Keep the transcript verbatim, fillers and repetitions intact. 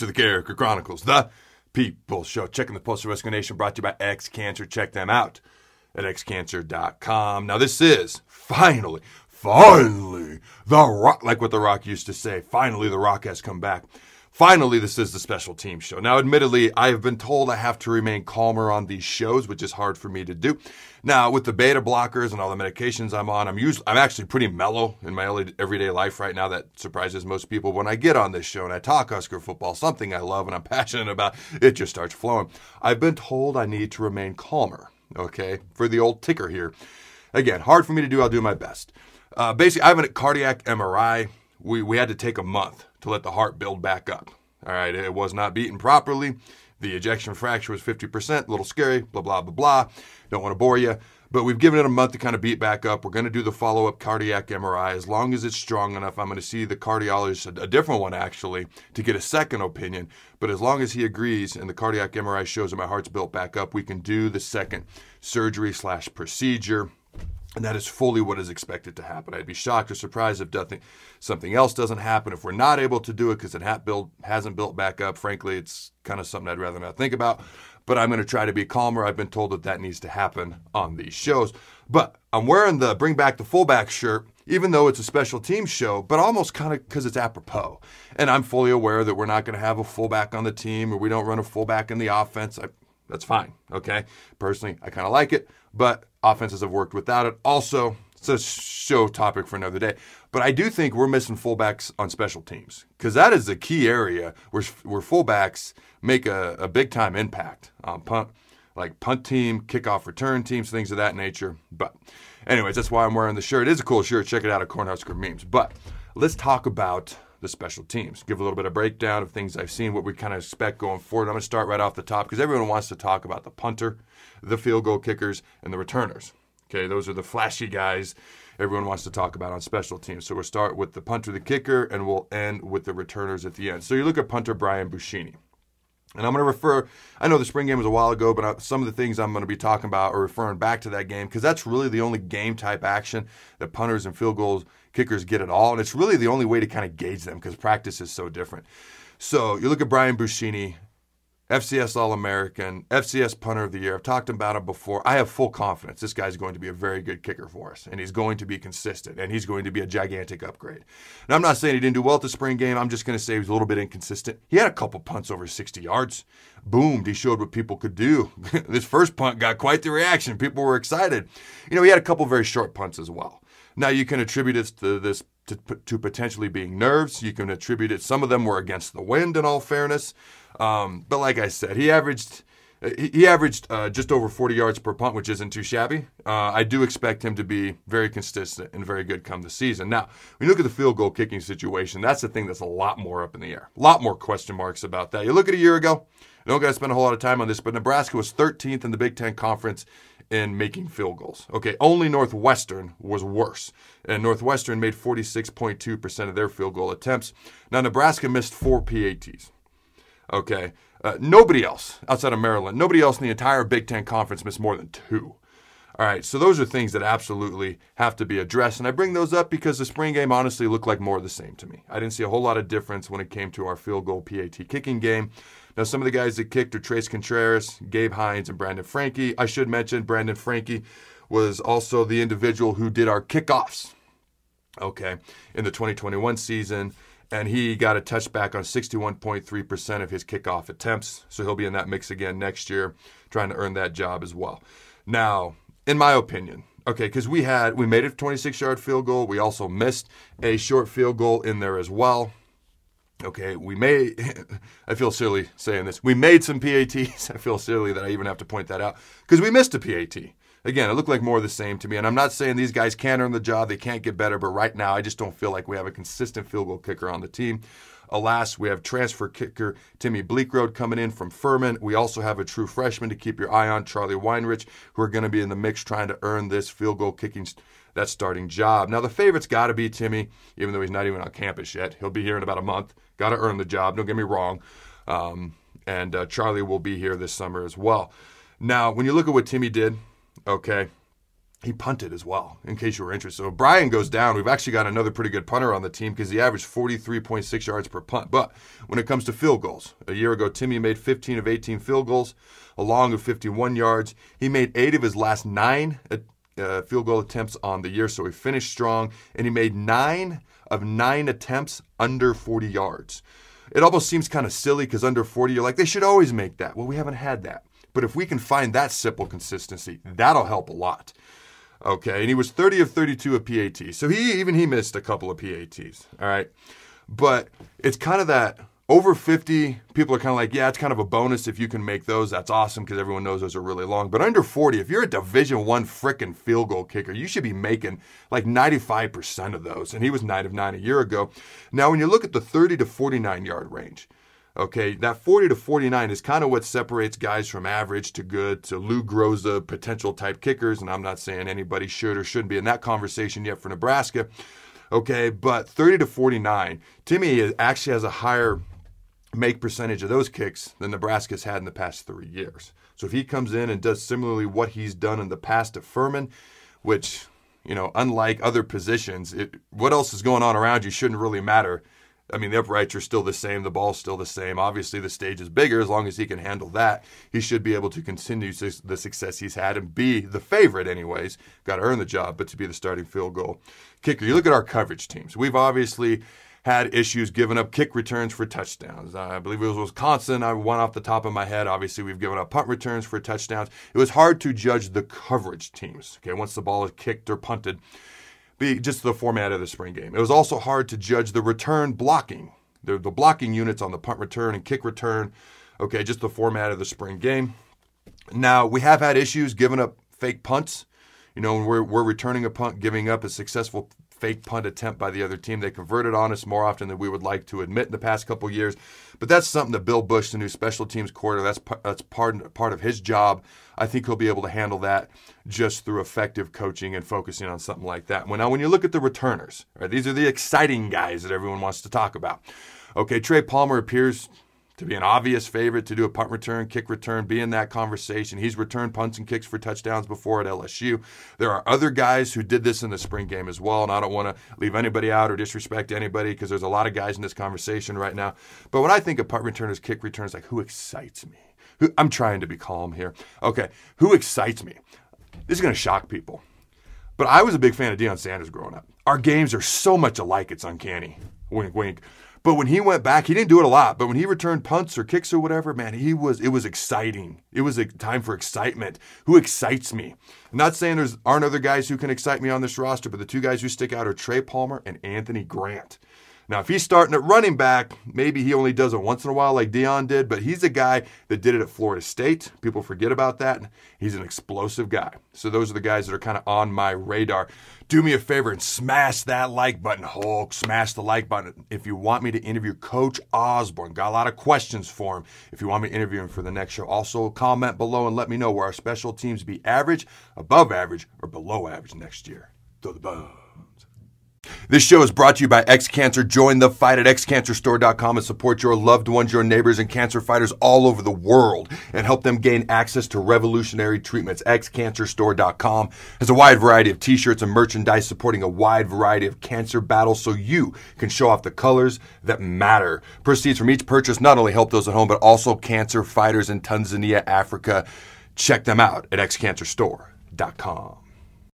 to the Character Chronicles, the People Show. Checking the Pulse of Rescue Nation, brought to you by X Cancer. Check them out at X Cancer dot com. Now, this is finally, finally, The Rock, like what The Rock used to say, finally, The Rock has come back. Finally, this is the special team show. Now, admittedly, I have been told I have to remain calmer on these shows, which is hard for me to do. Now, with the beta blockers and all the medications I'm on, I'm usually, I'm actually pretty mellow in my everyday life right now. That surprises most people. When I get on this show and I talk Husker football, something I love and I'm passionate about, it just starts flowing. I've been told I need to remain calmer, okay, for the old ticker here. Again, hard for me to do. I'll do my best. Uh, basically, I have a cardiac M R I. We, we had to take a month to let the heart build back up. All right, it was not beaten properly. The ejection fracture was fifty percent, a little scary, blah, blah, blah, blah. Don't want to bore you, but we've given it a month to kind of beat back up. We're going to do the follow-up cardiac M R I. As long as it's strong enough, I'm going to see the cardiologist, a different one actually, to get a second opinion. But as long as he agrees and the cardiac M R I shows that my heart's built back up, we can do the second surgery slash procedure. And that is fully what is expected to happen. I'd be shocked or surprised if nothing, something else doesn't happen. If we're not able to do it because it ha- build, hasn't built back up, frankly, it's kind of something I'd rather not think about. But I'm going to try to be calmer. I've been told that that needs to happen on these shows. But I'm wearing the Bring Back the Fullback shirt, even though it's a special team show, but almost kind of because it's apropos. And I'm fully aware that we're not going to have a fullback on the team, or we don't run a fullback in the offense. I, that's fine, okay? Personally, I kind of like it, but offenses have worked without it. Also, it's a show topic for another day. But I do think we're missing fullbacks on special teams, because that is the key area where, where fullbacks make a, a big-time impact on punt, like punt team, kickoff return teams, things of that nature. But anyways, that's why I'm wearing the shirt. It is a cool shirt. Check it out at Cornhusker Memes. But let's talk about the special teams. Give a little bit of breakdown of things I've seen, what we kind of expect going forward. I'm going to start right off the top because everyone wants to talk about the punter, the field goal kickers, and the returners. Okay, those are the flashy guys everyone wants to talk about on special teams. So we'll start with the punter, the kicker, and we'll end with the returners at the end. So you look at punter Brian Buscini. And I'm going to refer, I know the spring game was a while ago, but some of the things I'm going to be talking about are referring back to that game, because that's really the only game-type action that punters and field goals kickers get at all. And it's really the only way to kind of gauge them, because practice is so different. So you look at Brian Buscini, F C S All-American, F C S Punter of the Year. I've talked about him before. I have full confidence this guy's going to be a very good kicker for us, and he's going to be consistent, and he's going to be a gigantic upgrade. Now, I'm not saying he didn't do well at the spring game. I'm just going to say he was a little bit inconsistent. He had a couple punts over sixty yards. Boomed. He showed what people could do. This first punt got quite the reaction. People were excited. You know, he had a couple very short punts as well. Now, you can attribute this to this to, to potentially being nerves. You can attribute it. Some of them were against the wind, in all fairness. Um, but like I said, he averaged he averaged uh, just over forty yards per punt, which isn't too shabby. Uh, I do expect him to be very consistent and very good come the season. Now, when you look at the field goal kicking situation, that's the thing that's a lot more up in the air. A lot more question marks about that. You look at a year ago, I don't got to spend a whole lot of time on this, but Nebraska was thirteenth in the Big Ten Conference in making field goals. Okay, only Northwestern was worse. And Northwestern made forty-six point two percent of their field goal attempts. Now, Nebraska missed four P A Ts. Okay, uh, nobody else outside of Maryland, nobody else in the entire Big Ten Conference missed more than two. All right, so those are things that absolutely have to be addressed. And I bring those up because the spring game honestly looked like more of the same to me. I didn't see a whole lot of difference when it came to our field goal P A T kicking game. Now, some of the guys that kicked are Trace Contreras, Gabe Hines, and Brandon Franke. I should mention Brandon Franke was also the individual who did our kickoffs, okay, in the twenty twenty-one season. And he got a touchback on sixty-one point three percent of his kickoff attempts. So he'll be in that mix again next year, trying to earn that job as well. Now, in my opinion, okay, because we had, we made a twenty-six-yard field goal. We also missed a short field goal in there as well. Okay, we made, I feel silly saying this. We made some P A Ts. I feel silly that I even have to point that out because we missed a P A T. Again, it looked like more of the same to me. And I'm not saying these guys can't earn the job. They can't get better. But right now, I just don't feel like we have a consistent field goal kicker on the team. Alas, we have transfer kicker Timmy Bleekrode coming in from Furman. We also have a true freshman to keep your eye on, Charlie Weinrich, who are going to be in the mix trying to earn this field goal kicking, that starting job. Now, the favorite's got to be Timmy, even though he's not even on campus yet. He'll be here in about a month. Got to earn the job. Don't get me wrong. Um, and uh, Charlie will be here this summer as well. Now, when you look at what Timmy did, okay, he punted as well, in case you were interested. So if Brian goes down, we've actually got another pretty good punter on the team because he averaged forty-three point six yards per punt. But when it comes to field goals, a year ago, Timmy made fifteen of eighteen field goals, a long of fifty-one yards. He made eight of his last nine uh, field goal attempts on the year, so he finished strong. And he made nine of nine attempts under forty yards. It almost seems kind of silly because under forty, you're like, they should always make that. Well, we haven't had that. But if we can find that simple consistency, that'll help a lot. Okay, and he was thirty of thirty-two of P A Ts. So he even he missed a couple of P A Ts, all right? But it's kind of that over fifty, people are kind of like, yeah, it's kind of a bonus if you can make those. That's awesome because everyone knows those are really long. But under forty, if you're a Division One frickin' field goal kicker, you should be making like ninety-five percent of those. And he was nine of nine a year ago. Now, when you look at the thirty to forty-nine-yard range, okay, that forty to forty-nine is kind of what separates guys from average to good to Lou Groza potential type kickers, and I'm not saying anybody should or shouldn't be in that conversation yet for Nebraska. Okay, but thirty to forty-nine, Timmy actually has a higher make percentage of those kicks than Nebraska's had in the past three years. So if he comes in and does similarly what he's done in the past at Furman, which, you know, unlike other positions, it, what else is going on around you shouldn't really matter. I mean, the uprights are still the same. The ball's still the same. Obviously, the stage is bigger. As long as he can handle that, he should be able to continue the success he's had and be the favorite anyways. Got to earn the job, but to be the starting field goal kicker. You look at our coverage teams. We've obviously had issues giving up kick returns for touchdowns. I believe it was Wisconsin. I won off the top of my head. Obviously, we've given up punt returns for touchdowns. It was hard to judge the coverage teams, okay, once the ball is kicked or punted. Be just the format of the spring game. It was also hard to judge the return blocking, the, the blocking units on the punt return and kick return. Okay, just the format of the spring game. Now, we have had issues giving up fake punts. You know, when we're, we're returning a punt, giving up a successful fake punt attempt by the other team. They converted on us more often than we would like to admit in the past couple of years. But that's something that Bill Bush, the new special teams coordinator, that's, that's part, part of his job. I think he'll be able to handle that just through effective coaching and focusing on something like that. Well, now, when you look at the returners, right, these are the exciting guys that everyone wants to talk about. Okay, Trey Palmer appears to be an obvious favorite to do a punt return, kick return, be in that conversation. He's returned punts and kicks for touchdowns before at L S U. There are other guys who did this in the spring game as well, and I don't want to leave anybody out or disrespect anybody because there's a lot of guys in this conversation right now. But when I think of punt returners, kick returns, like, who excites me? Who, I'm trying to be calm here. Okay, who excites me? This is going to shock people. But I was a big fan of Deion Sanders growing up. Our games are so much alike, it's uncanny. Wink, wink. But when he went back, he didn't do it a lot, but when he returned punts or kicks or whatever, man, he was it was exciting. It was a time for excitement. Who excites me? I'm not saying there aren't other guys who can excite me on this roster, but the two guys who stick out are Trey Palmer and Anthony Grant. Now, if he's starting at running back, maybe he only does it once in a while like Deion did, but he's a guy that did it at Florida State. People forget about that. He's an explosive guy. So those are the guys that are kind of on my radar. Do me a favor and smash that like button, Hulk. Smash the like button. If you want me to interview Coach Osborne, got a lot of questions for him. If you want me to interview him for the next show, also comment below and let me know where our special teams be average, above average, or below average next year. Throw the bone. This show is brought to you by X Cancer. Join the fight at X Cancer Store dot com and support your loved ones, your neighbors, and cancer fighters all over the world and help them gain access to revolutionary treatments. X Cancer Store dot com has a wide variety of t-shirts and merchandise supporting a wide variety of cancer battles so you can show off the colors that matter. Proceeds from each purchase not only help those at home, but also cancer fighters in Tanzania, Africa. Check them out at X Cancer Store dot com.